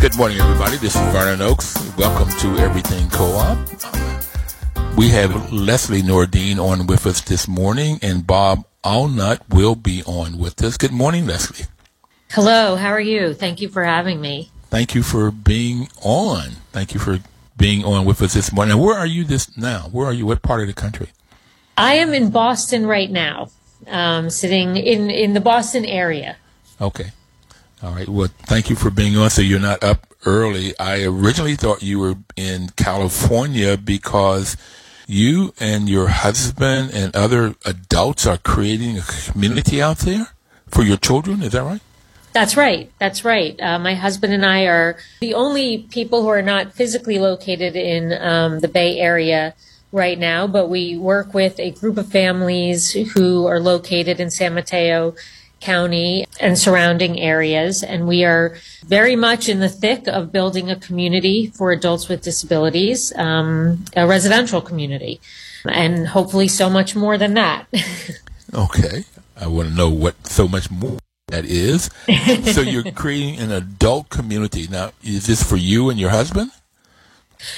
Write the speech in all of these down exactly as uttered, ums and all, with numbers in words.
Good morning, everybody. This is Vernon Oakes. Welcome to Everything Co-op. We have Leslie Nordin on with us this morning, and Bob Allnutt will be on with us. Good morning, Leslie. Hello. How are you? Thank you for having me. Thank you for being on. Thank you for being on with us this morning. Where are you this now? Where are you? What part of the country? I am in Boston right now, um, sitting in, in the Boston area. Okay. All right. Well, thank you for being on. So you're not up early. I originally thought you were in California because you and your husband and other adults are creating a community out there for your children. Is that right? That's right. That's right. Uh, my husband and I are the only people who are not physically located in um, the Bay Area right now, but we work with a group of families who are located in San Mateo County and surrounding areas, and we are very much in the thick of building a community for adults with disabilities, um, a residential community, and hopefully so much more than that. Okay. I want to know what so much more that is. So you're creating an adult community. Now, is this for you and your husband?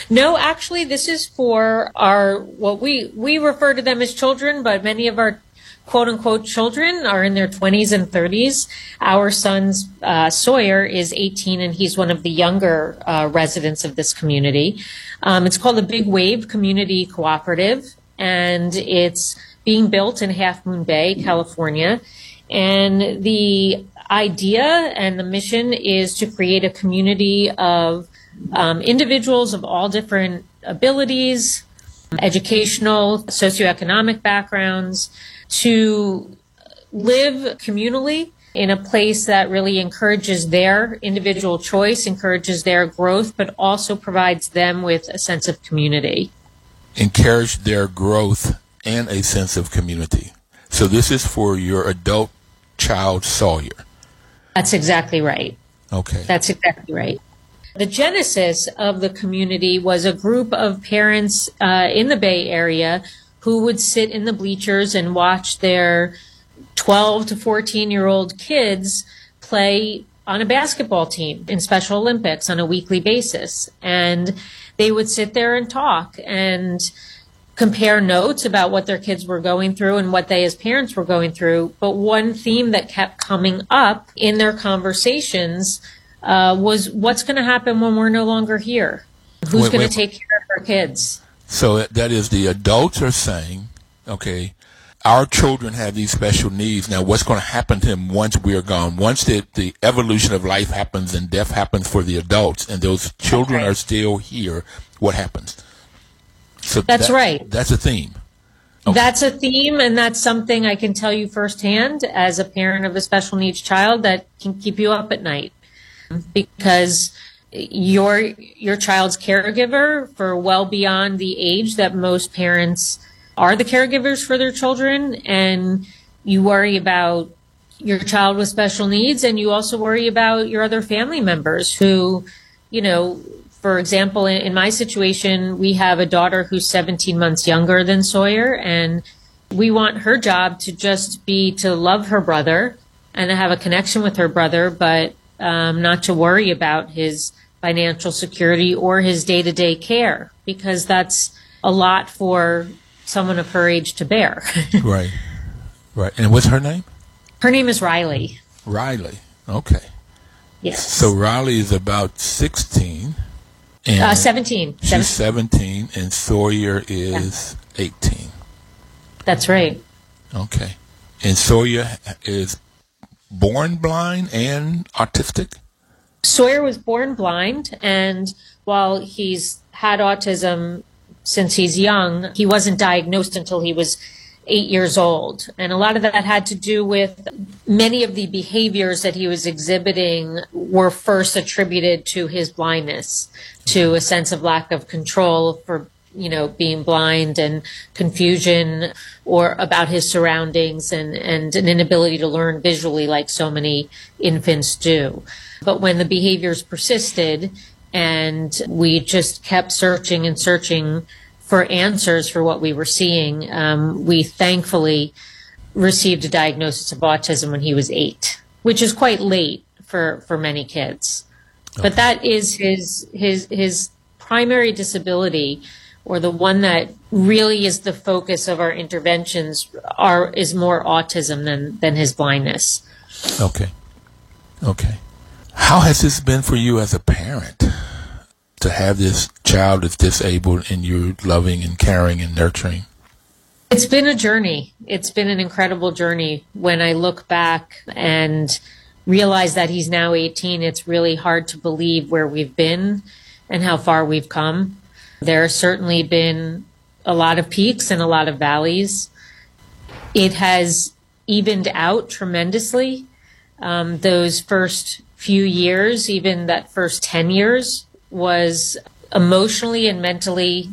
No, actually, this is for our, what we, we refer to them as children, but many of our quote-unquote children are in their twenties and thirties. Our son, uh, Sawyer, is eighteen, and he's one of the younger uh, residents of this community. Um, it's called the Big Wave Community Cooperative, and it's being built in Half Moon Bay, California. And the idea and the mission is to create a community of um, individuals of all different abilities, educational, socioeconomic backgrounds, to live communally in a place that really encourages their individual choice, encourages their growth, but also provides them with a sense of community. Encourage their growth and a sense of community. So this is for your adult child, Sawyer. That's exactly right. Okay. That's exactly right. The genesis of the community was a group of parents uh, in the Bay Area who would sit in the bleachers and watch their twelve to fourteen-year-old kids play on a basketball team in Special Olympics on a weekly basis. And they would sit there and talk and compare notes about what their kids were going through and what they as parents were going through. But one theme that kept coming up in their conversations uh, was, what's going to happen when we're no longer here? Who's going to take care of our kids? So that is, the adults are saying, okay, our children have these special needs. Now, what's going to happen to them once we are gone? Once the, the evolution of life happens and death happens for the adults and those children are still here, what happens? So That's that, right. That's a theme. Okay. That's a theme, and that's something I can tell you firsthand as a parent of a special needs child that can keep you up at night, because your your child's caregiver for well beyond the age that most parents are the caregivers for their children, and you worry about your child with special needs, and you also worry about your other family members who, you know, for example, in, in my situation, we have a daughter who's seventeen months younger than Sawyer, and we want her job to just be to love her brother and to have a connection with her brother, but um, not to worry about his financial security or his day-to-day care, because that's a lot for someone of her age to bear. Right. Right. And what's her name? Her name is Riley. Riley. Okay. Yes. So Riley is about sixteen. And uh, seventeen. She's seventeen, and Sawyer is yeah. eighteen. That's right. Okay. And Sawyer is born blind and autistic? Sawyer was born blind, and while he's had autism since he's young, he wasn't diagnosed until he was eight years old. And a lot of that had to do with many of the behaviors that he was exhibiting were first attributed to his blindness, to a sense of lack of control for, you know, being blind, and confusion or about his surroundings, and, and an inability to learn visually like so many infants do. But when the behaviors persisted and we just kept searching and searching for answers for what we were seeing, um, we thankfully received a diagnosis of autism when he was eight, which is quite late for, for many kids. Okay. But that is his, his, his primary disability, or the one that really is the focus of our interventions, are is more autism than, than his blindness. Okay. Okay. How has this been for you as a parent, to have this child that's disabled and you're loving and caring and nurturing? It's been a journey. It's been an incredible journey. When I look back and realize that he's now eighteen, it's really hard to believe where we've been and how far we've come. There have certainly been a lot of peaks and a lot of valleys. It has evened out tremendously. Um, those first few years, even that first ten years, was emotionally and mentally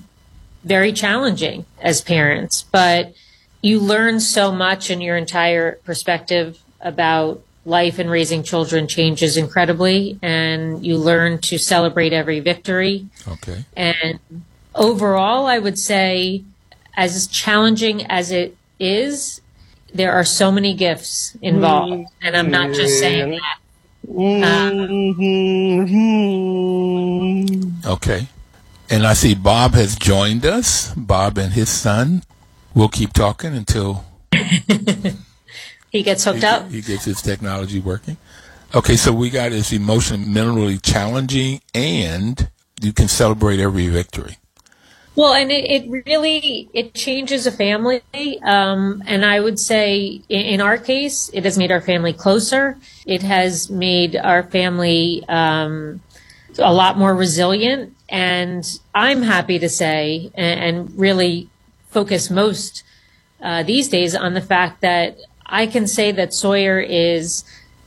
very challenging as parents. But you learn so much, and your entire perspective about life and raising children changes incredibly, and you learn to celebrate every victory. Okay. And overall, I would say, as challenging as it is, there are so many gifts involved. Mm-hmm. And I'm not just saying that. Mm-hmm. Uh, okay. And I see Bob has joined us. Bob and his son. We'll keep talking until... He gets hooked he, up. He gets his technology working. Okay, so we got it's emotionally, mentally challenging, and you can celebrate every victory. Well, and it, it really, it changes a family. Um, and I would say in, in our case, it has made our family closer. It has made our family um, a lot more resilient. And I'm happy to say, and, and really focus most uh, these days on the fact that I can say that Sawyer is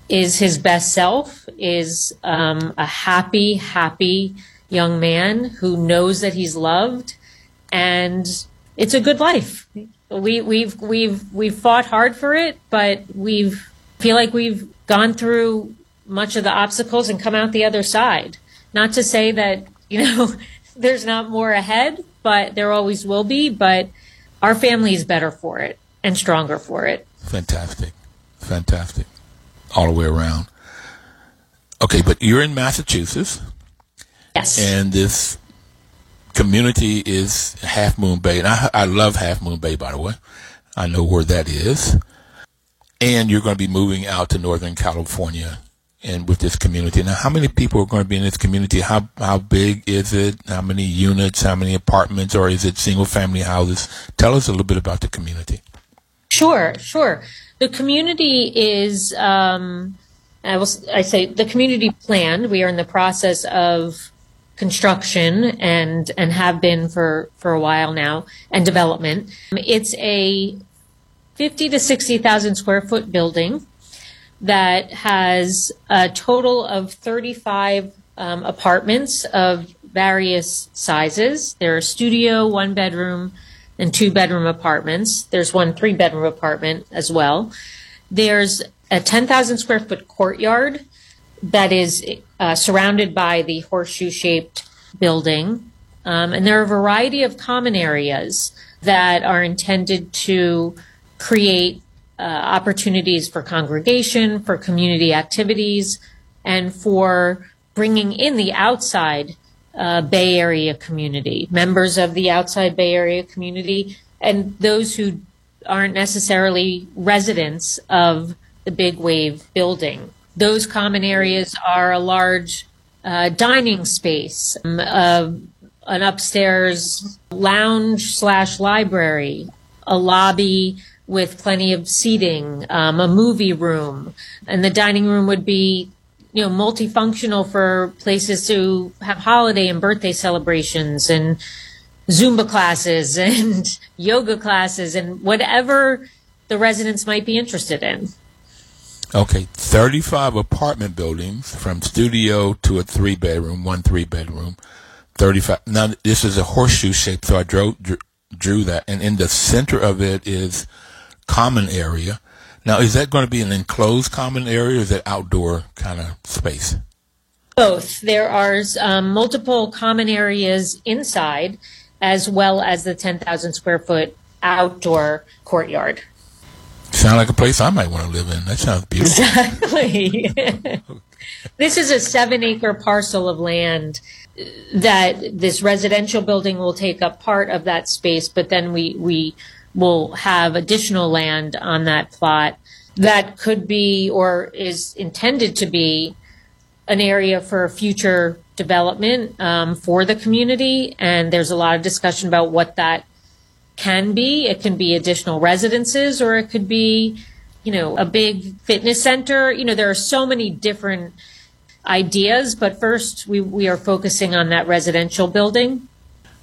is his best self, is um, a happy, happy young man who knows that he's loved, and it's a good life. We, we've we've we've fought hard for it, but we've feel like we've gone through much of the obstacles and come out the other side. Not to say that, you know, there's not more ahead, but there always will be. But our family is better for it and stronger for it. Fantastic. Fantastic. All the way around. Okay, but you're in Massachusetts. Yes. And this community is Half Moon Bay. And I, I love Half Moon Bay, by the way. I know where that is. And you're going to be moving out to Northern California and with this community. Now, how many people are going to be in this community? How how big is it? How many units? How many apartments? Or is it single-family houses? Tell us a little bit about the community. Sure, sure. The community is, um, I will I say, the community plan. We are in the process of construction and and have been for, for a while now, and development. It's a fifty to sixty thousand square foot building that has a total of thirty-five um, apartments of various sizes. There are studio, one bedroom, and two-bedroom apartments. There's one three-bedroom apartment as well. There's a ten thousand square foot courtyard that is uh, surrounded by the horseshoe-shaped building. Um, and there are a variety of common areas that are intended to create uh, opportunities for congregation, for community activities, and for bringing in the outside Uh, Bay Area community, members of the outside Bay Area community, and those who aren't necessarily residents of the Big Wave building. Those common areas are a large uh, dining space, um, uh, an upstairs lounge slash library, a lobby with plenty of seating, um, a movie room, and the dining room would be you know, multifunctional for places to have holiday and birthday celebrations and Zumba classes and yoga classes and whatever the residents might be interested in. Okay, thirty-five apartment buildings from studio to a three-bedroom, one three-bedroom, thirty-five. Now, this is a horseshoe shape, so I drew, drew that. And in the center of it is common area. Now, is that going to be an enclosed common area or is it outdoor kind of space? Both. There are um, multiple common areas inside as well as the ten thousand square foot outdoor courtyard. Sound like a place I might want to live in. That sounds beautiful. Exactly. This is a seven-acre parcel of land that this residential building will take up part of that space, but then we, we will have additional land on that plot that could be or is intended to be an area for future development um, for the community, and there's a lot of discussion about what that can be. It can be additional residences, or it could be, you know, a big fitness center. You know, there are so many different ideas, but first we, we are focusing on that residential building.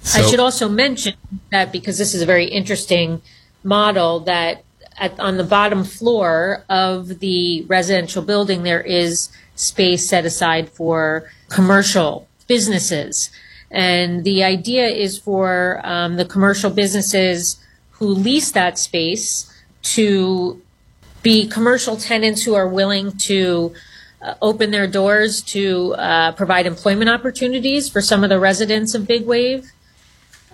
So, I should also mention that because this is a very interesting model that at, on the bottom floor of the residential building, there is space set aside for commercial businesses. And the idea is for um, the commercial businesses who lease that space to be commercial tenants who are willing to uh, open their doors to uh, provide employment opportunities for some of the residents of Big Wave.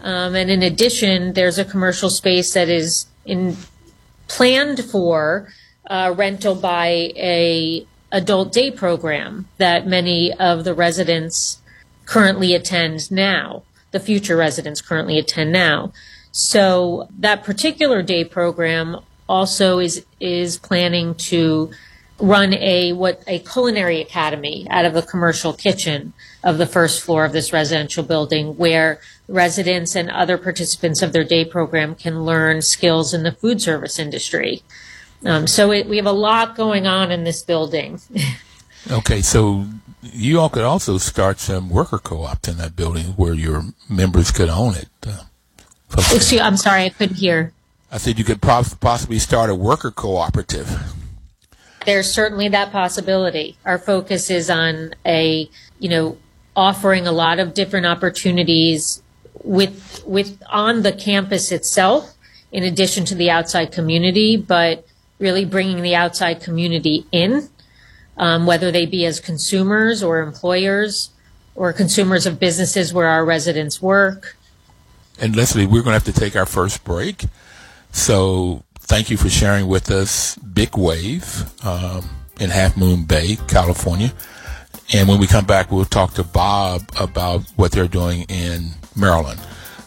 Um, and in addition, there's a commercial space that is in planned for uh, rental by a adult day program that many of the residents currently attend now, the future residents currently attend now. So that particular day program also is is planning to run a what a culinary academy out of the commercial kitchen of the first floor of this residential building, where residents and other participants of their day program can learn skills in the food service industry. Um, so it, we have a lot going on in this building. Okay, so you all could also start some worker co-ops in that building where your members could own it. Uh, Excuse, I'm sorry, I couldn't hear. I said you could pro- possibly start a worker cooperative. There's certainly that possibility. Our focus is on a, you know, offering a lot of different opportunities with with on the campus itself, in addition to the outside community, but really bringing the outside community in. Um, whether they be as consumers or employers or consumers of businesses where our residents work. And Leslie, we're going to have to take our first break. So thank you for sharing with us Big Wave um, in Half Moon Bay, California. And when we come back, we'll talk to Bob about what they're doing in Maryland.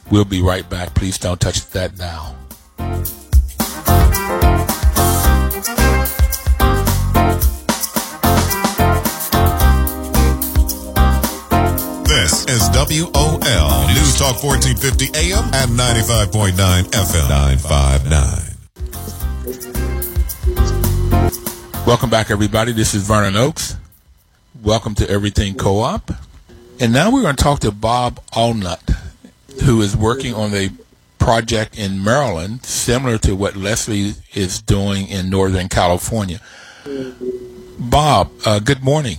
We'll be right back. Please don't touch that dial. This is W O L News Talk fourteen fifty A M and ninety-five point nine F M nine fifty-nine. Welcome back, everybody. This is Vernon Oakes. Welcome to Everything Co-op. And now we're going to talk to Bob Allnutt, who is working on a project in Maryland similar to what Leslie is doing in Northern California. Bob, uh, good morning.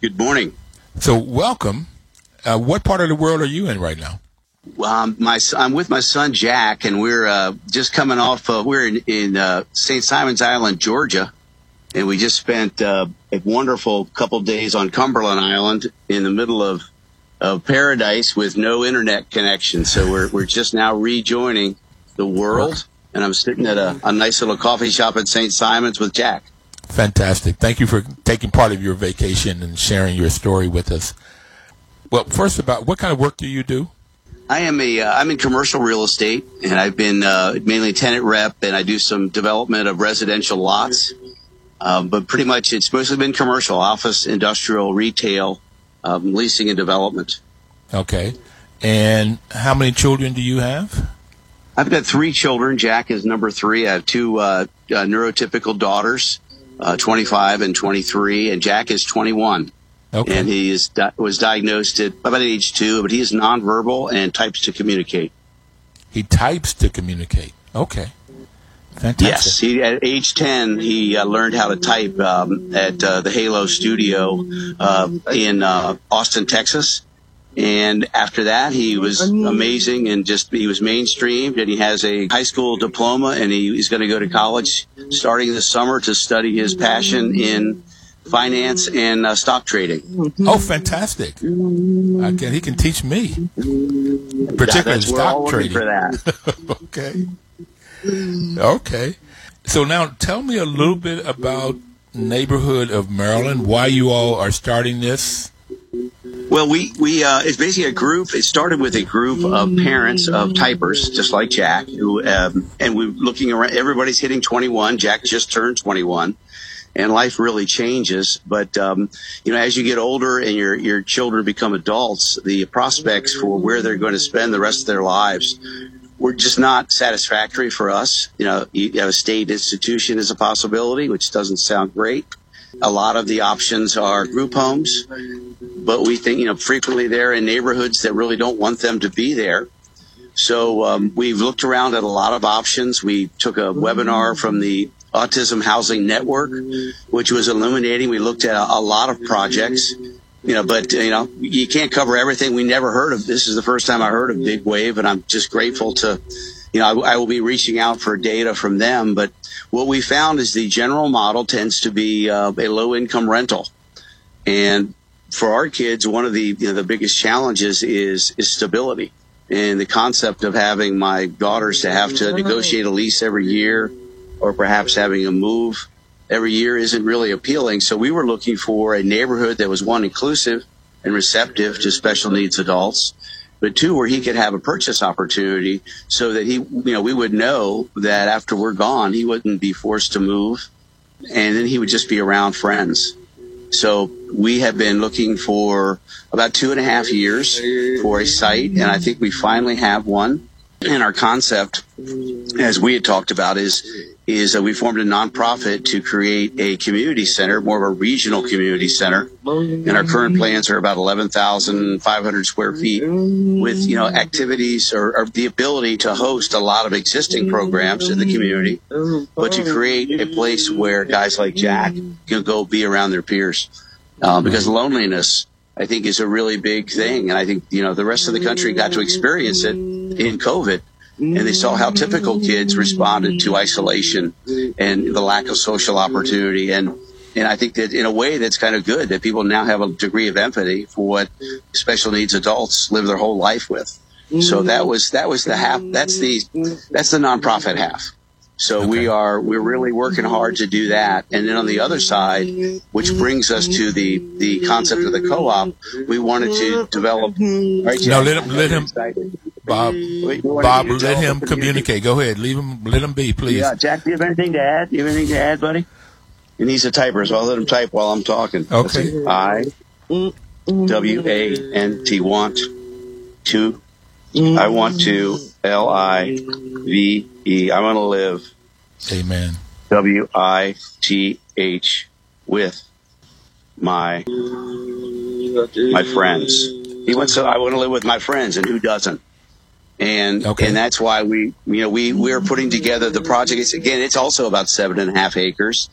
Good morning. So welcome. Uh, what part of the world are you in right now? Um, my I'm with my son Jack, and we're uh, just coming off. Uh, we're in, in uh, Saint Simons Island, Georgia, and we just spent uh, a wonderful couple days on Cumberland Island in the middle of, of paradise with no internet connection. So we're we're just now rejoining the world, and I'm sitting at a, a nice little coffee shop at Saint Simons with Jack. Fantastic! Thank you for taking part of your vacation and sharing your story with us. Well, first about what kind of work do you do? I am a uh, I'm in commercial real estate, and I've been uh, mainly tenant rep, and I do some development of residential lots. Um, but pretty much, it's mostly been commercial, office, industrial, retail, um, leasing, and development. Okay. And how many children do you have? I've got three children. Jack is number three. I have two uh, uh, neurotypical daughters. uh, twenty-five and twenty-three, and Jack is twenty-one. Okay. And he is, was diagnosed at about age two, but he is nonverbal and types to communicate. He types to communicate. Okay. Fantastic. Yes, he, at age ten, he uh, learned how to type um, at uh, the Halo Studio uh, in uh, Austin, Texas. And after that, he was amazing and just he was mainstreamed, and he has a high school diploma, and he, he's going to go to college starting this summer to study his passion in finance and uh, stock trading. Oh, fantastic. I can, he can teach me, particularly yeah, stock trading. For that. Okay. Okay. So now tell me a little bit about Neighborhood of Maryland, why you all are starting this. Well, we, we uh, it's basically a group. It started with a group of parents of typers, just like Jack, who um, and we're looking around. Everybody's hitting twenty-one. Jack just turned twenty-one. And life really changes. But, um, you know, as you get older and your, your children become adults, the prospects for where they're going to spend the rest of their lives were just not satisfactory for us. You know, you have a state institution as a possibility, which doesn't sound great. A lot of the options are group homes, but we think, you know, frequently they're in neighborhoods that really don't want them to be there. So um, we've looked around at a lot of options. We took a webinar from the Autism Housing Network, which was illuminating. We looked at a, a lot of projects, you know, but, you know, you can't cover everything. We never heard of this. Is the first time I heard of Big Wave, and I'm just grateful to, you know, I, I will be reaching out for data from them. But what we found is the general model tends to be uh, a low-income rental. And for our kids, one of the, you know, the biggest challenges is is stability. And the concept of having my daughters to have to negotiate a lease every year, or perhaps having a move every year, isn't really appealing. So we were looking for a neighborhood that was, one, inclusive and receptive to special needs adults, but two, where he could have a purchase opportunity so that he, you know, we would know that after we're gone, he wouldn't be forced to move, and then he would just be around friends. So we have been looking for about two and a half years for a site, and I think we finally have one. And our concept, as we had talked about, is is that we formed a nonprofit to create a community center, more of a regional community center. And our current plans are about eleven thousand five hundred square feet with, you know, activities or, or the ability to host a lot of existing programs in the community, but to create a place where guys like Jack can go be around their peers. Uh, because loneliness, I think, is a really big thing. And I think, you know, the rest of the country got to experience it in COVID. And they saw how typical kids responded to isolation and the lack of social opportunity. And and I think that in a way that's kind of good, that people now have a degree of empathy for what special needs adults live their whole life with. So that was that was the half. That's the that's the nonprofit half. So okay. we are we're really working hard to do that. And then on the other side, which brings us to the, the concept of the co-op, we wanted to develop. Right, Jack? No, let him let him. Excited. Bob, Bob, let him communicate. Go ahead. Leave him. Let him be, please. Yeah, Jack, do you have anything to add? Do you have anything to add, buddy? And he's a typer, so I'll let him type while I'm talking. Okay. I, W, A, N, T, want, to, I want to, L, I, V, E, I want to live. Amen. W, I, T, H, with my, my friends. He wants to, I want to live with my friends, and who doesn't? And okay. and that's why we you know we we're putting together the project. It's, again, it's also about seven and a half acres,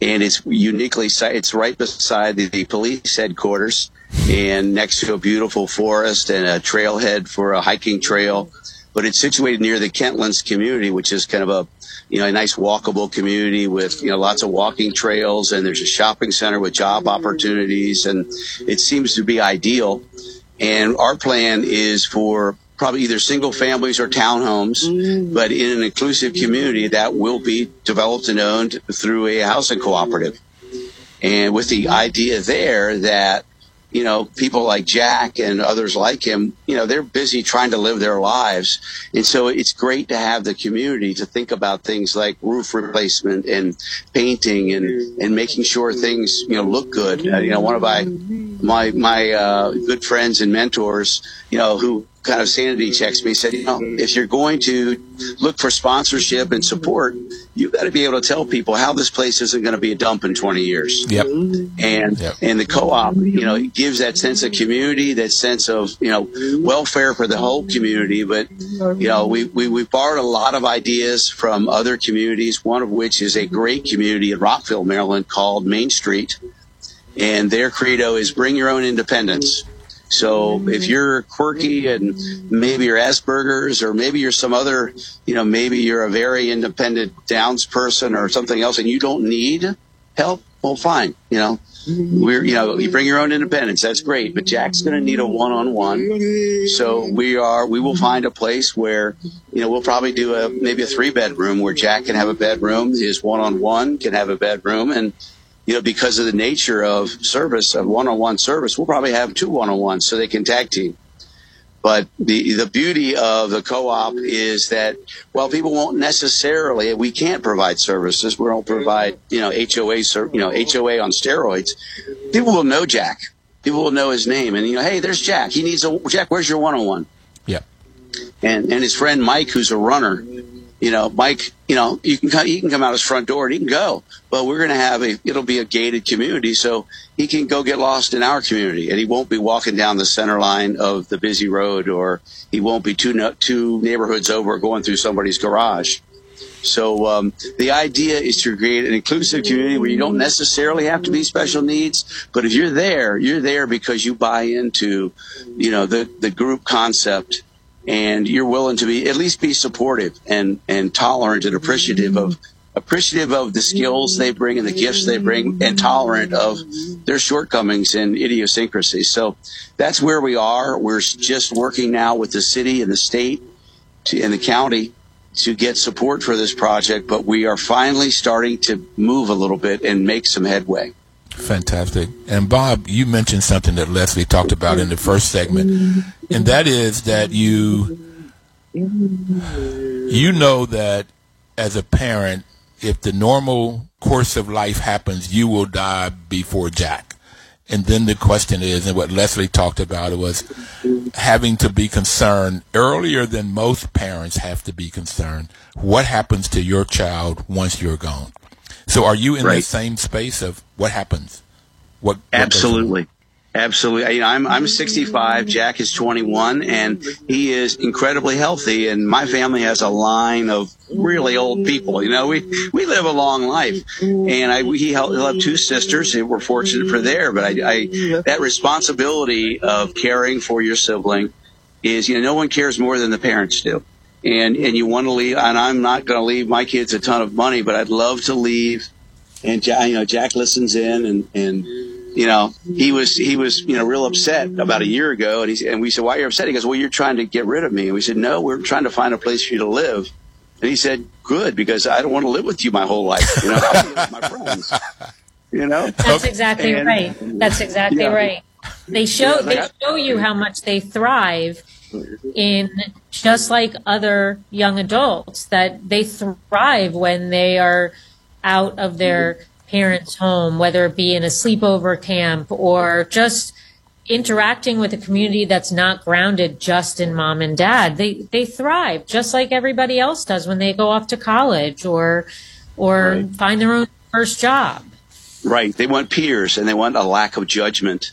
and it's uniquely it's right beside the, the police headquarters, and next to a beautiful forest and a trailhead for a hiking trail. But it's situated near the Kentlands community, which is kind of a you know a nice walkable community with you know lots of walking trails, and there's a shopping center with job opportunities, and it seems to be ideal. And our plan is for probably either single families or townhomes, but in an inclusive community that will be developed and owned through a housing cooperative. And with the idea there that, you know, people like Jack and others like him, you know, they're busy trying to live their lives. And so it's great to have the community to think about things like roof replacement and painting and, and making sure things, you know, look good. Uh, you know, one of my, my, my uh, good friends and mentors, you know, who, kind of sanity checks me. He said, you know, if you're going to look for sponsorship and support, you've got to be able to tell people how this place isn't going to be a dump in twenty years. Yep. And yep. and the co-op, you know, it gives that sense of community, that sense of, you know, welfare for the whole community. But, you know, we, we, we borrowed a lot of ideas from other communities, one of which is a great community in Rockville, Maryland, called Main Street. And their credo is bring your own independence. So if you're quirky and maybe you're Asperger's, or maybe you're some other, you know, maybe you're a very independent Downs person or something else, and you don't need help, well, fine. You know, we're, you know, you bring your own independence. That's great. But Jack's going to need a one-on-one. So we are, we will find a place where, you know, we'll probably do a, maybe a three bedroom where Jack can have a bedroom, his one-on-one can have a bedroom, and, you know, because of the nature of service, of one-on-one service, we'll probably have two one-on-ones so they can tag team. But the the beauty of the co-op is that while people won't necessarily, we can't provide services, we don't provide, you know, H O A, you know, H O A on steroids. People will know Jack. People will know his name, and you know, hey, there's Jack. He needs a Jack. Where's your one-on-one? Yeah. And and his friend Mike, who's a runner. You know, Mike, you know, you can come, he can come out his front door and he can go. But we're going to have a, it'll be a gated community. So he can go get lost in our community, and he won't be walking down the center line of the busy road, or he won't be two, two neighborhoods over going through somebody's garage. So um, the idea is to create an inclusive community where you don't necessarily have to be special needs. But if you're there, you're there because you buy into, you know, the, the group concept. And you're willing to be at least be supportive and, and tolerant and appreciative of appreciative of the skills they bring and the gifts they bring, and tolerant of their shortcomings and idiosyncrasies. So that's where we are. We're just working now with the city and the state to, and the county to get support for this project. But we are finally starting to move a little bit and make some headway. Fantastic. And Bob, you mentioned something that Leslie talked about in the first segment, and that is that you you know that as a parent, if the normal course of life happens, you will die before Jack. And then the question is, and what Leslie talked about was having to be concerned earlier than most parents have to be concerned, what happens to your child once you're gone? So are you in right. the same space of what happens? What, what Absolutely. Absolutely. You know, I'm I'm sixty-five. Jack is twenty-one, and he is incredibly healthy. And my family has a line of really old people. You know, we, we live a long life. And I he he'll have two sisters, and we're fortunate for there. But I, I that responsibility of caring for your sibling is, you know, no one cares more than the parents do. And and you want to leave, and I'm not going to leave my kids a ton of money, but I'd love to leave. And Jack, you know, Jack listens in, and and you know, he was he was you know real upset about a year ago, and he and we said, why are you upset? He goes, well, you're trying to get rid of me. And we said, no, we're trying to find a place for you to live. And he said, good, because I don't want to live with you my whole life. You know, I'll live with my friends. You know, that's exactly and, right. That's exactly yeah. right. They show yeah, they show you how much they thrive. In just like other young adults, that they thrive when they are out of their parents' home, whether it be in a sleepover camp or just interacting with a community that's not grounded just in mom and dad. They they thrive just like everybody else does when they go off to college or or right. find their own first job. Right. They want peers, and they want a lack of judgment.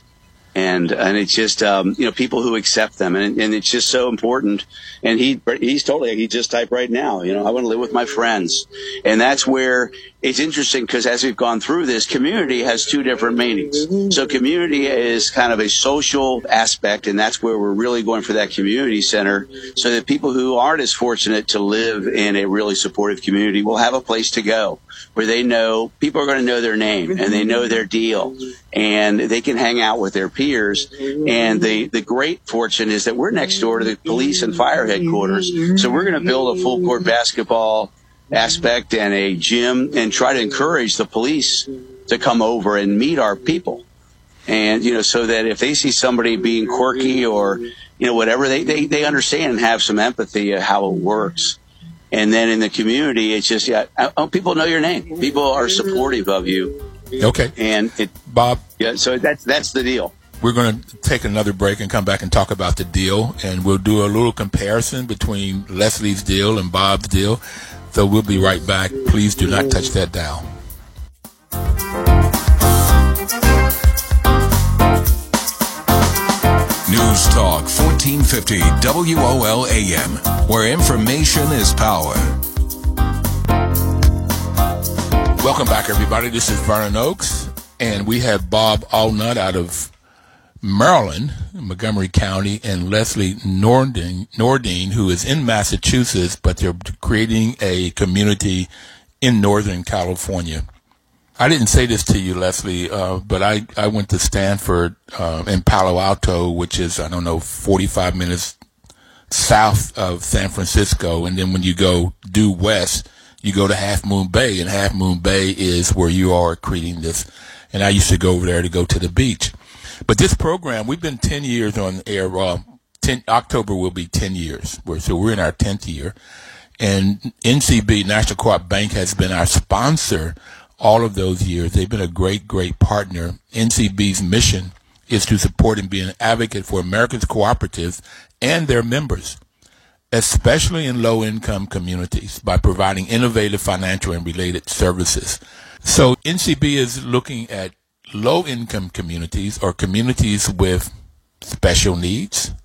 And and it's just, um, you know, people who accept them. And, and it's just so important. And he he's totally, he just typed right now, you know, I want to live with my friends. And that's where it's interesting, because as we've gone through this, community has two different meanings. So community is kind of a social aspect, and that's where we're really going for that community center, so that people who aren't as fortunate to live in a really supportive community will have a place to go, where they know people are going to know their name and they know their deal, and they can hang out with their peers. And the, the great fortune is that we're next door to the police and fire headquarters. So we're going to build a full court basketball aspect and a gym, and try to encourage the police to come over and meet our people. And, you know, so that if they see somebody being quirky or, you know, whatever, they, they, they understand and have some empathy of how it works. And then in the community, it's just, yeah, oh, people know your name. People are supportive of you. Okay. And it, Bob. Yeah. So that's, that's the deal. We're going to take another break and come back and talk about the deal, and we'll do a little comparison between Leslie's deal and Bob's deal. So we'll be right back. Please do not touch that dial. News Talk fourteen fifty W O L A M, where information is power. Welcome back, everybody. This is Vernon Oakes, and we have Bob Allnutt out of Maryland, Montgomery County, and Leslie Nordin, Nordin, who is in Massachusetts, but they're creating a community in Northern California. I didn't say this to you, Leslie, uh, but I, I went to Stanford uh, in Palo Alto, which is, I don't know, forty-five minutes south of San Francisco. And then when you go due west, you go to Half Moon Bay, and Half Moon Bay is where you are creating this. And I used to go over there to go to the beach. But this program, we've been ten years on air. Uh, ten, October will be ten years. We're, so we're in our tenth year. And N C B, National Co-op Bank, has been our sponsor all of those years. They've been a great, great partner. N C B's mission is to support and be an advocate for America's cooperatives and their members, especially in low-income communities, by providing innovative financial and related services. So N C B is looking at low-income communities or communities with special needs,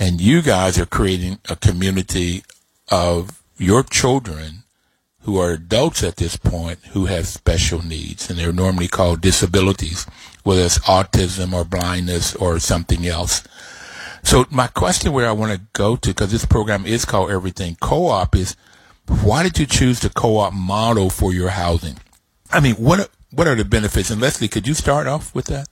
and you guys are creating a community of your children who are adults at this point who have special needs, and they're normally called disabilities, whether it's autism or blindness or something else. So my question, where I want to go to, because this program is called Everything Co-op, is why did you choose the co-op model for your housing? I mean, what What are the benefits? And Leslie, could you start off with that?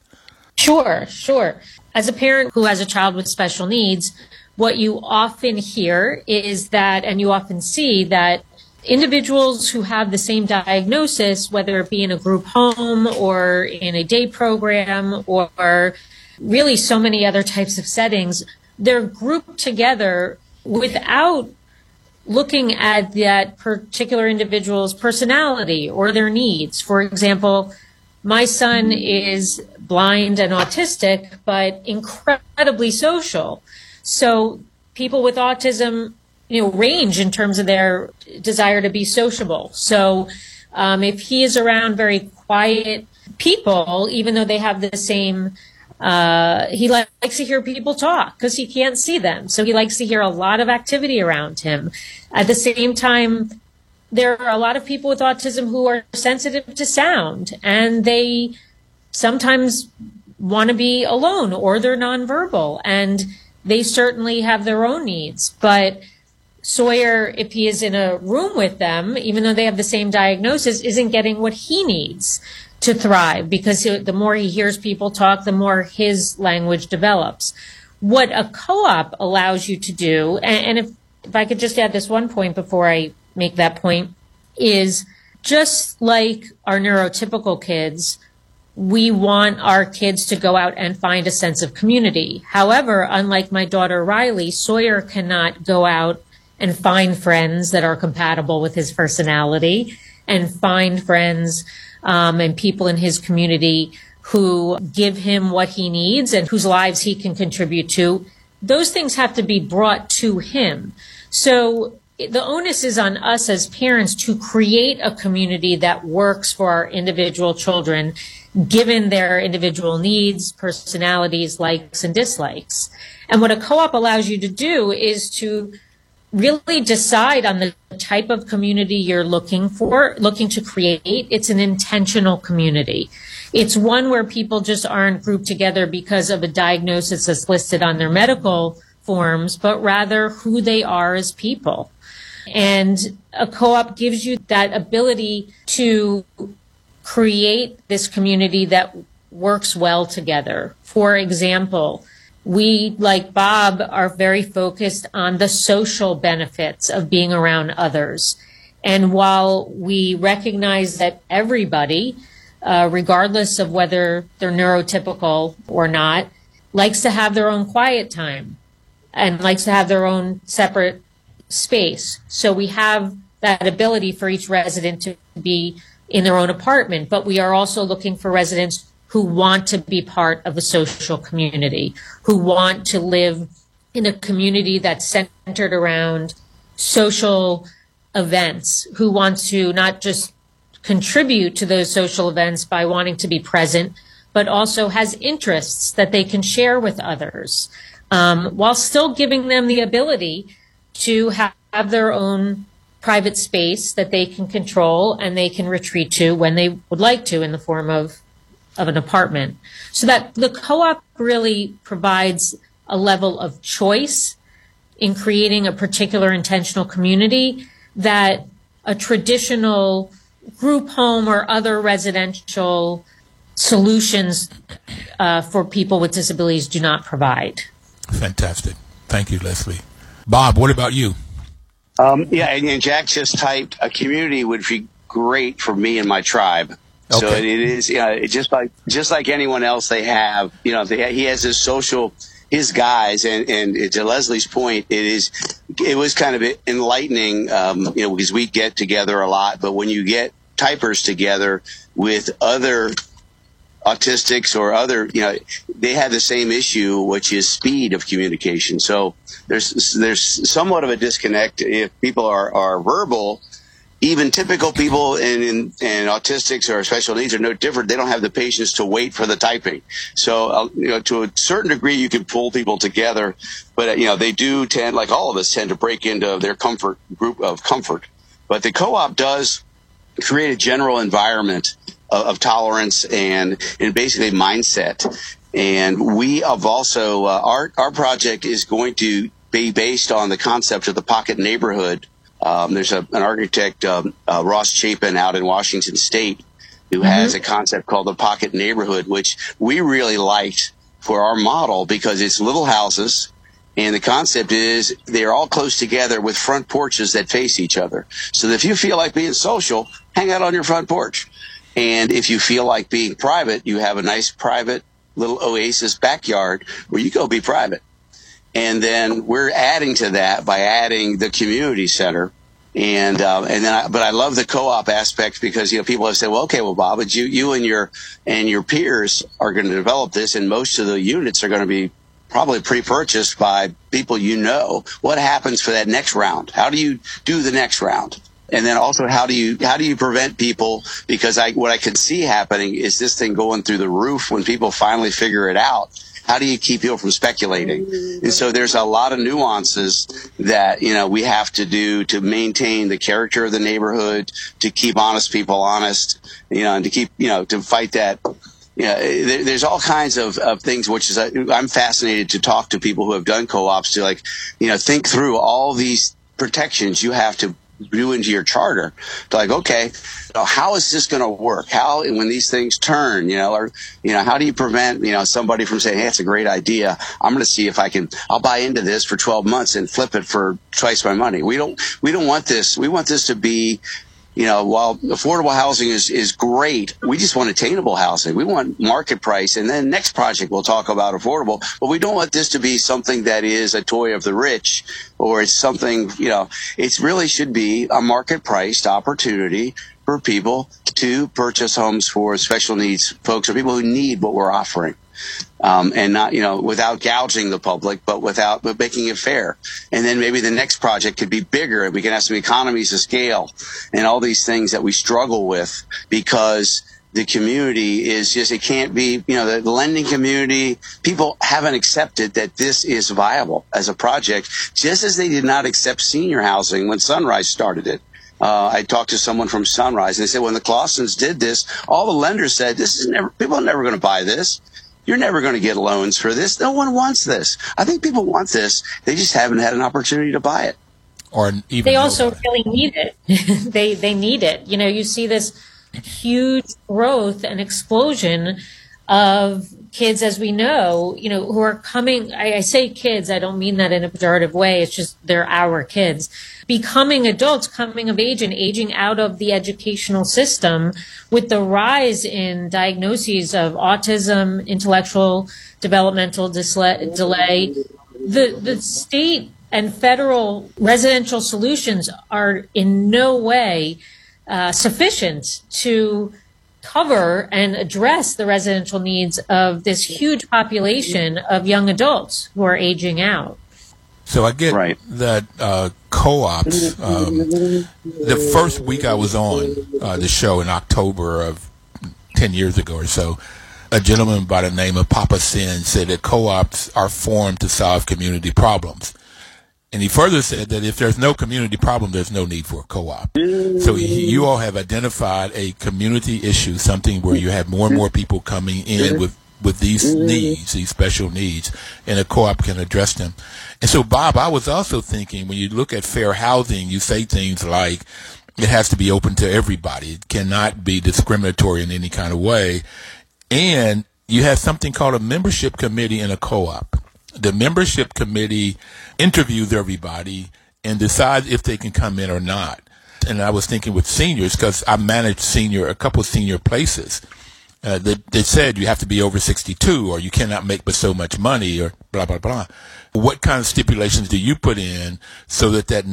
Sure, sure. As a parent who has a child with special needs, what you often hear is that, and you often see that individuals who have the same diagnosis, whether it be in a group home or in a day program or really so many other types of settings, they're grouped together without looking at that particular individual's personality or their needs. For example, my son is blind and autistic, but incredibly social. So people with autism, you know, range in terms of their desire to be sociable. So um, if he is around very quiet people, even though they have the same Uh, he li- likes to hear people talk because he can't see them. So he likes to hear a lot of activity around him. At the same time, there are a lot of people with autism who are sensitive to sound, and they sometimes want to be alone, or they're nonverbal, and they certainly have their own needs. But Sawyer, if he is in a room with them, even though they have the same diagnosis, isn't getting what he needs to thrive, because the more he hears people talk, the more his language develops. What a co-op allows you to do, and if, if I could just add this one point before I make that point, is just like our neurotypical kids, we want our kids to go out and find a sense of community. However, unlike my daughter Riley, Sawyer cannot go out and find friends that are compatible with his personality and find friends Um, and people in his community who give him what he needs and whose lives he can contribute to. Those things have to be brought to him. So the onus is on us as parents to create a community that works for our individual children, given their individual needs, personalities, likes, and dislikes. And what a co-op allows you to do is to really decide on the type of community you're looking for, looking to create. It's an intentional community. It's one where people just aren't grouped together because of a diagnosis that's listed on their medical forms, but rather who they are as people. And a co-op gives you that ability to create this community that works well together. For example, we, like Bob, are very focused on the social benefits of being around others. And while we recognize that everybody, uh, regardless of whether they're neurotypical or not, likes to have their own quiet time and likes to have their own separate space. So we have that ability for each resident to be in their own apartment, but we are also looking for residents who want to be part of a social community, who want to live in a community that's centered around social events, who wants to not just contribute to those social events by wanting to be present, but also has interests that they can share with others, um, while still giving them the ability to have, have their own private space that they can control and they can retreat to when they would like to in the form of, of an apartment. So that the co-op really provides a level of choice in creating a particular intentional community that a traditional group home or other residential solutions uh, for people with disabilities do not provide. Fantastic. Thank you, Leslie. Bob, what about you? Um, yeah, and, and Jack just typed, a community would be great for me and my tribe. Okay. So it, it is, you know, it just like just like anyone else they have, you know, they, he has his social, his guys, and, and to Leslie's point, it is, it was kind of enlightening, um, you know, because we get together a lot, but when you get typers together with other autistics or other, you know, they have the same issue, which is speed of communication. So there's there's somewhat of a disconnect if people are, are verbal. Even typical people and in, in, in autistics or special needs are no different. They don't have the patience to wait for the typing. So, uh, you know, to a certain degree, you can pull people together, but uh, you know, they do tend, like all of us, tend to break into their comfort group of comfort. But the co-op does create a general environment of, of tolerance and and basically mindset. And we have also uh, our our project is going to be based on the concept of the pocket neighborhood. Um, there's a, an architect, um, uh, Ross Chapin, out in Washington State, who mm-hmm. has a concept called the pocket neighborhood, which we really liked for our model because it's little houses. And the concept is they're all close together with front porches that face each other. So that if you feel like being social, hang out on your front porch. And if you feel like being private, you have a nice private little oasis backyard where you go be private. And then we're adding to that by adding the community center. And, um, and then, I, but I love the co-op aspect because, you know, people have said, well, okay, well, Bob, but you, you and your, and your peers are going to develop this. And most of the units are going to be probably pre-purchased by people, you know. What happens for that next round? How do you do the next round? And then also, how do you, how do you prevent people? Because I, what I could see happening is this thing going through the roof when people finally figure it out. How do you keep people from speculating? And so there's a lot of nuances that, you know, we have to do to maintain the character of the neighborhood, to keep honest people honest, you know, and to keep, you know, to fight that. You know, there, there's all kinds of, of things, which is, I'm fascinated to talk to people who have done co-ops to, like, you know, think through all these protections you have to do into your charter. They're like, okay, how is this going to work? How, when these things turn, you know, or, you know, how do you prevent, you know, somebody from saying, hey, that's a great idea. I'm going to see if I can, I'll buy into this for twelve months and flip it for twice my money. We don't, we don't want this. We want this to be, you know, while affordable housing is, is great, we just want attainable housing. We want market price. And then next project, we'll talk about affordable, but we don't want this to be something that is a toy of the rich, or it's something, you know, it really should be a market priced opportunity for people to purchase homes for special needs folks or people who need what we're offering. Um, and not, you know, without gouging the public, but without but making it fair. And then maybe the next project could be bigger and we can have some economies of scale and all these things that we struggle with because the community is just, it can't be, you know, the lending community, people haven't accepted that this is viable as a project, just as they did not accept senior housing when Sunrise started it. Uh, I talked to someone from Sunrise and they said, when the Clawsons did this, all the lenders said, this is never, people are never going to buy this. You're never going to get loans for this. No one wants this. I think people want this. They just haven't had an opportunity to buy it. Or even they also really need it. they they need it. You know, you see this huge growth and explosion of kids, as we know, you know, who are coming. I, I say kids. I don't mean that in a pejorative way. It's just they're our kids becoming adults, coming of age and aging out of the educational system with the rise in diagnoses of autism, intellectual developmental disle- delay. The, the state and federal residential solutions are in no way uh, sufficient to cover and address the residential needs of this huge population of young adults who are aging out. So I get right. that uh, co-ops, um, the first week I was on uh, the show in October of ten years ago or so, a gentleman by the name of Papa Sin said that co-ops are formed to solve community problems. And he further said that if there's no community problem, there's no need for a co-op. So you all have identified a community issue, something where you have more and more people coming in with with these needs, these special needs, and a co-op can address them. And so, Bob, I was also thinking, when you look at fair housing, you say things like it has to be open to everybody. It cannot be discriminatory in any kind of way. And you have something called a membership committee in a co-op. The membership committee interviews everybody and decides if they can come in or not. And I was thinking with seniors, because I managed senior, a couple of senior places. Uh, they, they said you have to be over sixty-two or you cannot make but so much money or blah, blah, blah. What kind of stipulations do you put in so that, that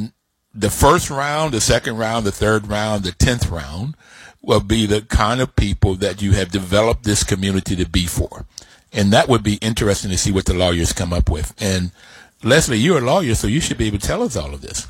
the first round, the second round, the third round, the tenth round will be the kind of people that you have developed this community to be for? And that would be interesting to see what the lawyers come up with. And, Leslie, you're a lawyer, so you should be able to tell us all of this.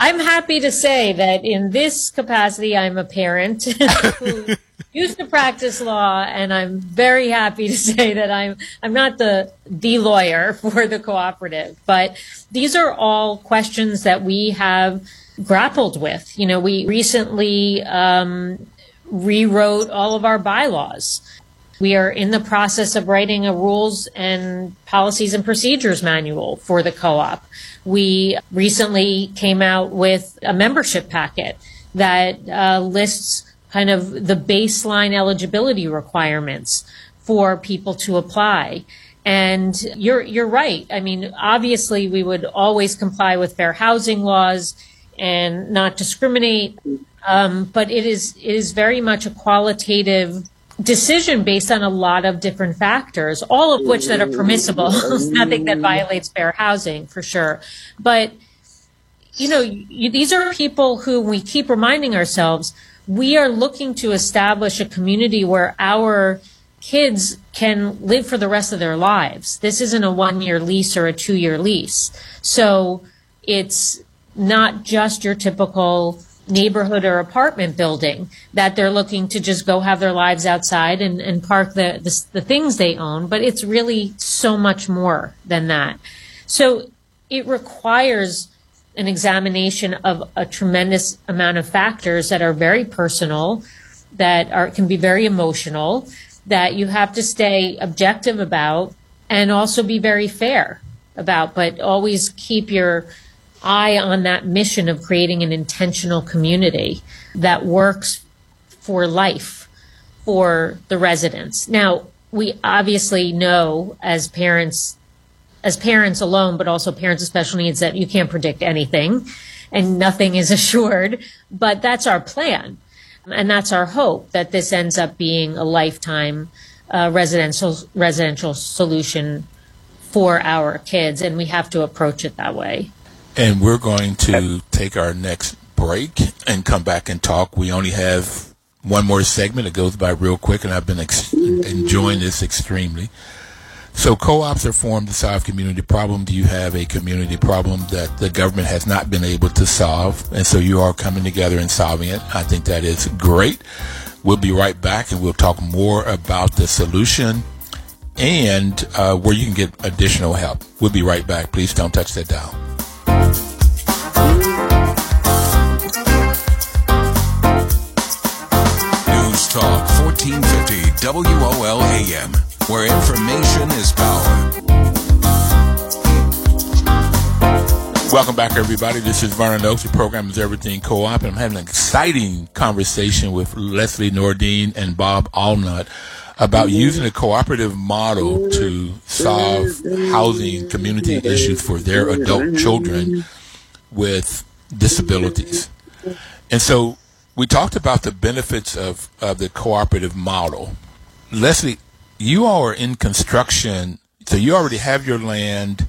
I'm happy to say that in this capacity, I'm a parent who used to practice law, and I'm very happy to say that I'm I'm not the the lawyer for the cooperative. But these are all questions that we have grappled with. You know, we recently um, rewrote all of our bylaws. We are in the process of writing a rules and policies and procedures manual for the co-op. We recently came out with a membership packet that uh, lists kind of the baseline eligibility requirements for people to apply. And you're you're right. I mean, obviously, we would always comply with fair housing laws and not discriminate. Um, but it is it is very much a qualitative decision based on a lot of different factors, all of which that are permissible. Nothing that violates fair housing, for sure. But, you know, you, these are people who we keep reminding ourselves, we are looking to establish a community where our kids can live for the rest of their lives. This isn't a one-year lease or a two-year lease. So it's not just your typical neighborhood or apartment building that they're looking to just go have their lives outside and, and park the, the the things they own, but it's really so much more than that. So it requires an examination of a tremendous amount of factors that are very personal, that are can be very emotional, that you have to stay objective about and also be very fair about, but always keep your eye on that mission of creating an intentional community that works for life for the residents. Now, we obviously know as parents, as parents alone, but also parents with special needs, that you can't predict anything and nothing is assured, but that's our plan. And that's our hope, that this ends up being a lifetime uh, residential residential solution for our kids, and we have to approach it that way. And we're going to take our next break and come back and talk. We only have one more segment. It goes by real quick, and I've been ex- enjoying this extremely. So co-ops are formed to solve community problems. Do you have a community problem that the government has not been able to solve? And so you are coming together and solving it. I think that is great. We'll be right back, and we'll talk more about the solution and uh, where you can get additional help. We'll be right back. Please don't touch that dial. News Talk fourteen fifty W O L A M, where information is power. Welcome back, everybody. This is Vernon Oakes. The program is Everything Co-op, and I'm having an exciting conversation with Leslie Nordin and Bob Allnutt about using a cooperative model to solve housing community issues for their adult children with disabilities. And so we talked about the benefits of, of the cooperative model. Leslie, you all are in construction, so you already have your land,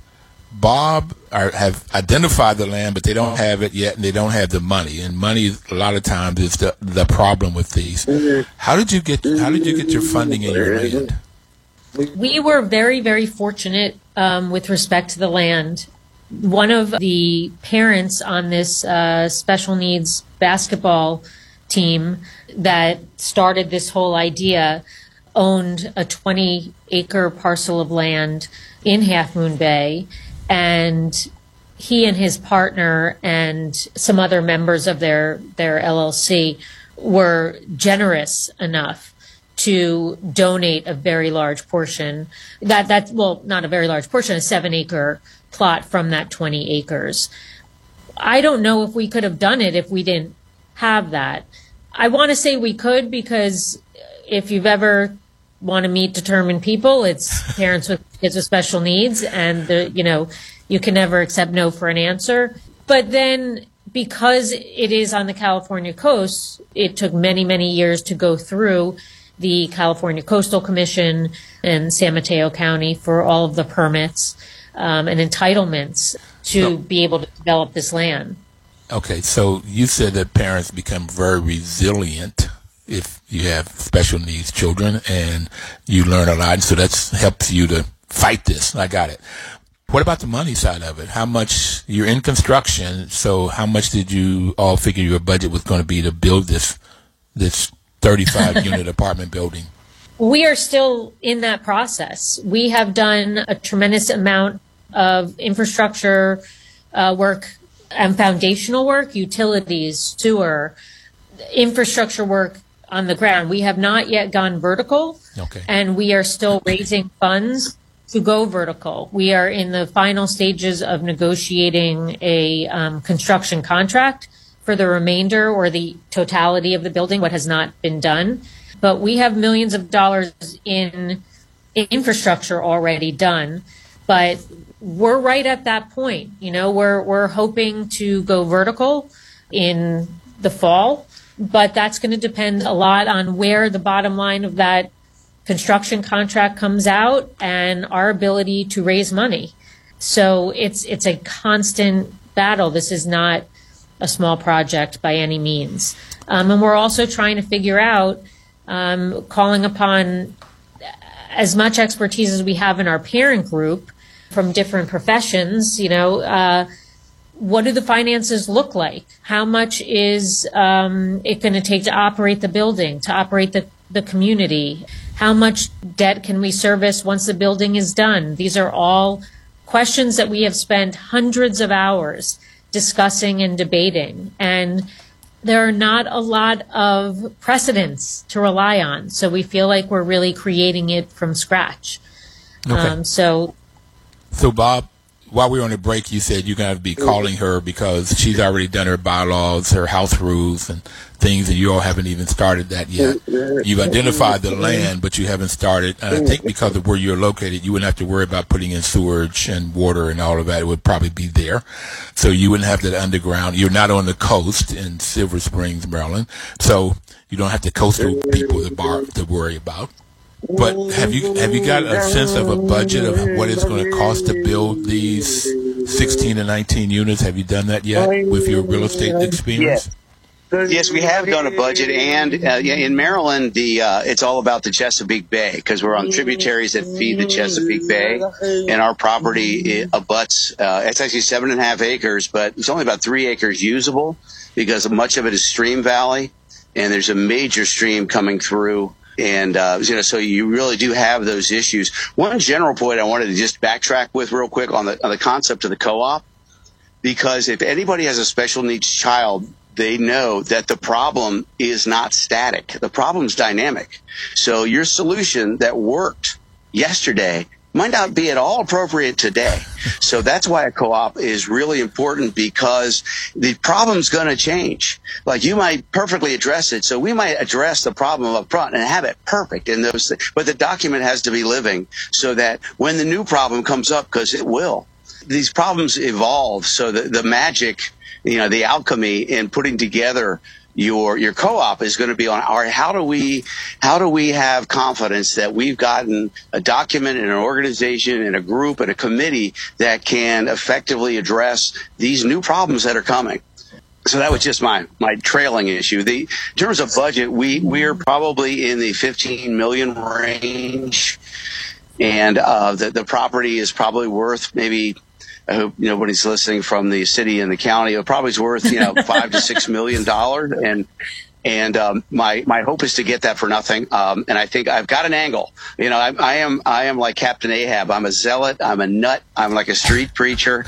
Bob are, have identified the land, but they don't have it yet, and they don't have the money. And money, a lot of times, is the, the problem with these. How did you get? How did you get your funding in your land? We were very, very fortunate um, with respect to the land. One of the parents on this uh, special needs basketball team that started this whole idea owned a twenty acre parcel of land in Half Moon Bay, and he and his partner and some other members of their, their L L C were generous enough to donate a very large portion, that, that well, not a very large portion, a seven acre plot from that twenty acres. I don't know if we could have done it if we didn't have that. I want to say we could, because if you've ever want to meet determined people, it's parents with kids with special needs, and the, you know, you can never accept no for an answer. But then, because it is on the California coast, it took many, many years to go through the California Coastal Commission and San Mateo County for all of the permits um, and entitlements to no. be able to develop this land. Okay, so you said that parents become very resilient if you have special needs children, and you learn a lot, so that helps you to fight this. I got it. What about the money side of it? How much, you're in construction, so how much did you all figure your budget was going to be to build this this thirty-five unit apartment building? We are still in that process. We have done a tremendous amount of infrastructure uh, work and foundational work, utilities, sewer, infrastructure work on the ground. We have not yet gone vertical, okay, and we are still raising funds to go vertical. We are in the final stages of negotiating a um, construction contract for the remainder or the totality of the building, what has not been done. But we have millions of dollars in, in infrastructure already done, but we're right at that point. You know, we're we're hoping to go vertical in the fall. But that's going to depend a lot on where the bottom line of that construction contract comes out and our ability to raise money. So it's it's a constant battle. This is not a small project by any means. Um, and we're also trying to figure out, um, calling upon as much expertise as we have in our parent group from different professions, you know, uh, what do the finances look like? How much is um, it going to take to operate the building, to operate the, the community? How much debt can we service once the building is done? These are all questions that we have spent hundreds of hours discussing and debating. And there are not a lot of precedents to rely on. So we feel like we're really creating it from scratch. Okay. Um, so, so Bob, while we were on the break, you said you're going to be calling her because she's already done her bylaws, her house rules, and things, and you all haven't even started that yet. You've identified the land, but you haven't started. And I think because of where you're located, you wouldn't have to worry about putting in sewage and water and all of that. It would probably be there. So you wouldn't have that underground. You're not on the coast in Silver Springs, Maryland, so you don't have the coastal people to, bar- to worry about. But have you have you got a sense of a budget of what it's going to cost to build these sixteen and nineteen units? Have you done that yet with your real estate experience? Yes, yes we have done a budget. And uh, in Maryland, the uh, it's all about the Chesapeake Bay because we're on tributaries that feed the Chesapeake Bay. And our property abuts, uh, it's actually seven and a half acres, but it's only about three acres usable because much of it is stream valley. And there's a major stream coming through. And, uh, you know, so you really do have those issues. One general point I wanted to just backtrack with real quick on the, on the concept of the co-op, because if anybody has a special needs child, they know that the problem is not static. The problem's dynamic. So your solution that worked yesterday might not be at all appropriate today. So that's why a co-op is really important, because the problem's going to change. Like you might perfectly address it. So we might address the problem up front and have it perfect in those things. But the document has to be living so that when the new problem comes up, because it will, these problems evolve. So the, the magic, you know, the alchemy in putting together your your co-op is going to be on, all right, how do we how do we have confidence that we've gotten a document and an organization and a group and a committee that can effectively address these new problems that are coming? So that was just my, my trailing issue. The, in terms of budget, we, we're probably in the fifteen million range, and uh, the, the property is probably worth maybe, I hope you know when he's listening from the city and the county, it probably is worth you know five to six million dollars, and and um, my my hope is to get that for nothing. Um, and I think I've got an angle. You know, I, I am I am like Captain Ahab. I'm a zealot. I'm a nut. I'm like a street preacher,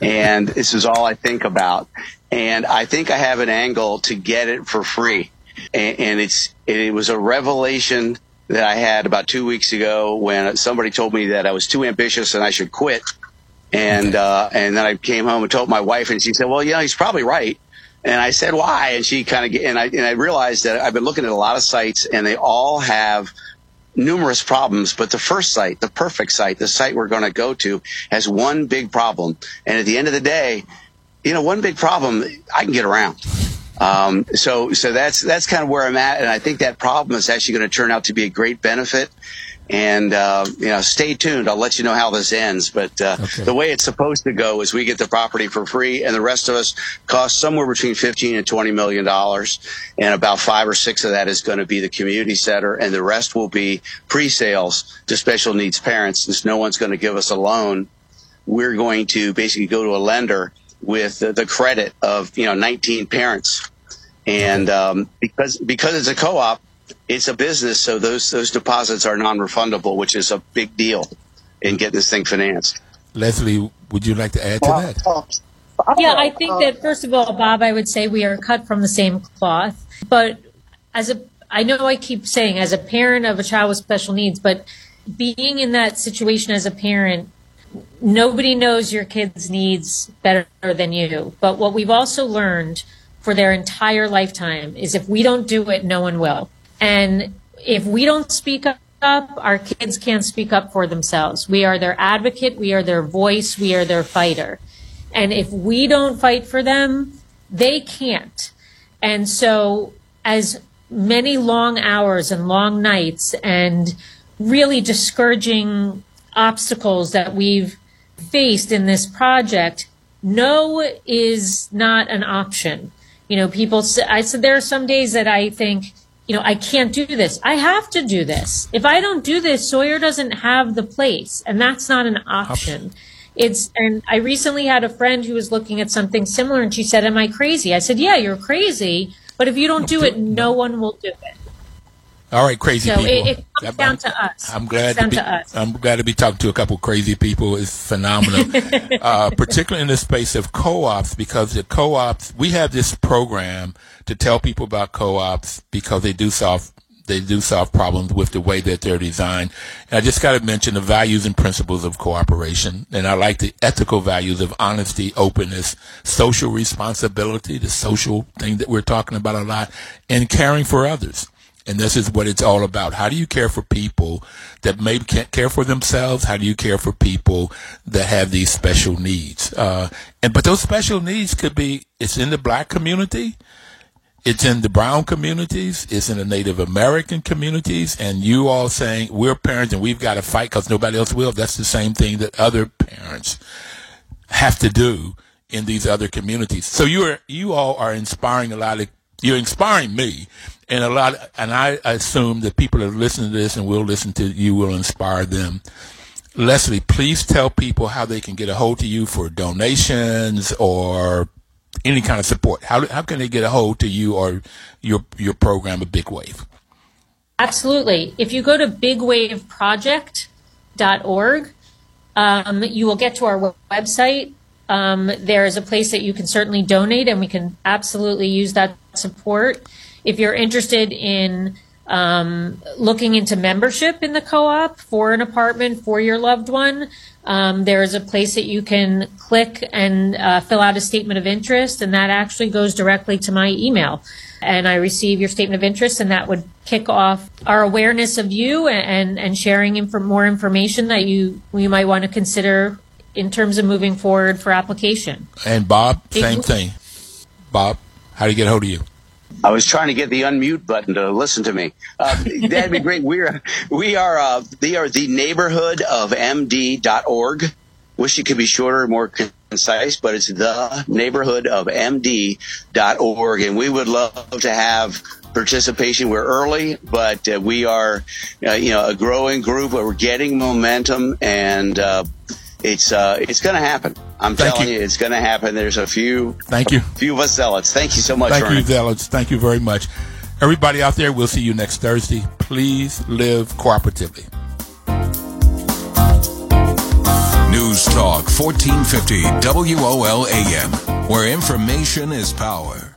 and this is all I think about. And I think I have an angle to get it for free. And, and it's it was a revelation that I had about two weeks ago when somebody told me that I was too ambitious and I should quit. And uh, and then I came home and told my wife, and she said, "Well, you know, he's probably right." And I said, "Why?" And she kind of and I and I realized that I've been looking at a lot of sites, and they all have numerous problems. But the first site, the perfect site, the site we're going to go to, has one big problem. And at the end of the day, you know, one big problem I can get around. Um, so so that's that's kind of where I'm at, and I think that problem is actually going to turn out to be a great benefit. And, uh, you know, stay tuned. I'll let you know how this ends. But uh, okay. The way it's supposed to go is we get the property for free, and the rest of us cost somewhere between fifteen and twenty million dollars. And about five or six of that is going to be the community center, and the rest will be pre-sales to special needs parents. Since no one's going to give us a loan, we're going to basically go to a lender with the, the credit of, you know, nineteen parents. And um, because because it's a co-op, it's a business, so those those deposits are non-refundable, which is a big deal in getting this thing financed. Leslie, would you like to add to that? Yeah, I think that, first of all, Bob, I would say we are cut from the same cloth. But as a, I know I keep saying, as a parent of a child with special needs, but being in that situation as a parent, nobody knows your kid's needs better than you. But what we've also learned for their entire lifetime is if we don't do it, no one will. And if we don't speak up, our kids can't speak up for themselves. We are their advocate. We are their voice. We are their fighter. And if we don't fight for them, they can't. And so as many long hours and long nights and really discouraging obstacles that we've faced in this project, no is not an option. You know, people say, I said, there are some days that I think, you know, I can't do this. I have to do this. If I don't do this, Sawyer doesn't have the place. And that's not an option. It's, and I recently had a friend who was looking at something similar, and she said, "Am I crazy?" I said, "Yeah, you're crazy. But if you don't do it, no one will do it." All right, crazy so people. It, it comes I'm, down to us. I'm glad to be, us. I'm glad to be talking to a couple of crazy people. It's phenomenal, uh, particularly in the space of co-ops, because the co-ops, we have this program to tell people about co-ops because they do solve they do solve problems with the way that they're designed. And I just got to mention the values and principles of cooperation. And I like the ethical values of honesty, openness, social responsibility, the social thing that we're talking about a lot, and caring for others. And this is what it's all about. How do you care for people that maybe can't care for themselves? How do you care for people that have these special needs? Uh, and but those special needs could be, it's in the black community, it's in the brown communities, it's in the Native American communities, and you all saying, we're parents and we've got to fight because nobody else will. That's the same thing that other parents have to do in these other communities. So you are, you all are inspiring a lot of, you're inspiring me. And a lot, and I assume that people that listen to this and will listen to you will inspire them. Leslie, please tell people how they can get a hold to you for donations or any kind of support. How how can they get a hold to you or your your program at Big Wave? Absolutely. If you go to big wave project dot org, um, you will get to our website. Um, there is a place that you can certainly donate, and we can absolutely use that support. If you're interested in um, looking into membership in the co-op for an apartment for your loved one, um, there is a place that you can click and uh, fill out a statement of interest, and that actually goes directly to my email. And I receive your statement of interest, and that would kick off our awareness of you and, and sharing inf- more information that you, you might want to consider in terms of moving forward for application. And Bob, same thing. Bob, how do you get a hold of you? I was trying to get the unmute button to listen to me. Uh, that'd be great. We're, we are, uh, we are the neighborhood of M D dot org. Wish it could be shorter, more concise, but it's the neighborhood of M D dot org. And we would love to have participation. We're early, but uh, we are, uh, you know, a growing group, but we're getting momentum, and uh, it's uh, it's going to happen. I'm Thank telling you, you it's going to happen. There's a few, Thank you. few of us zealots. Thank you so much. Thank Ernie. you, zealots. Thank you very much. Everybody out there, we'll see you next Thursday. Please live cooperatively. News Talk fourteen fifty W O L A M, where information is power.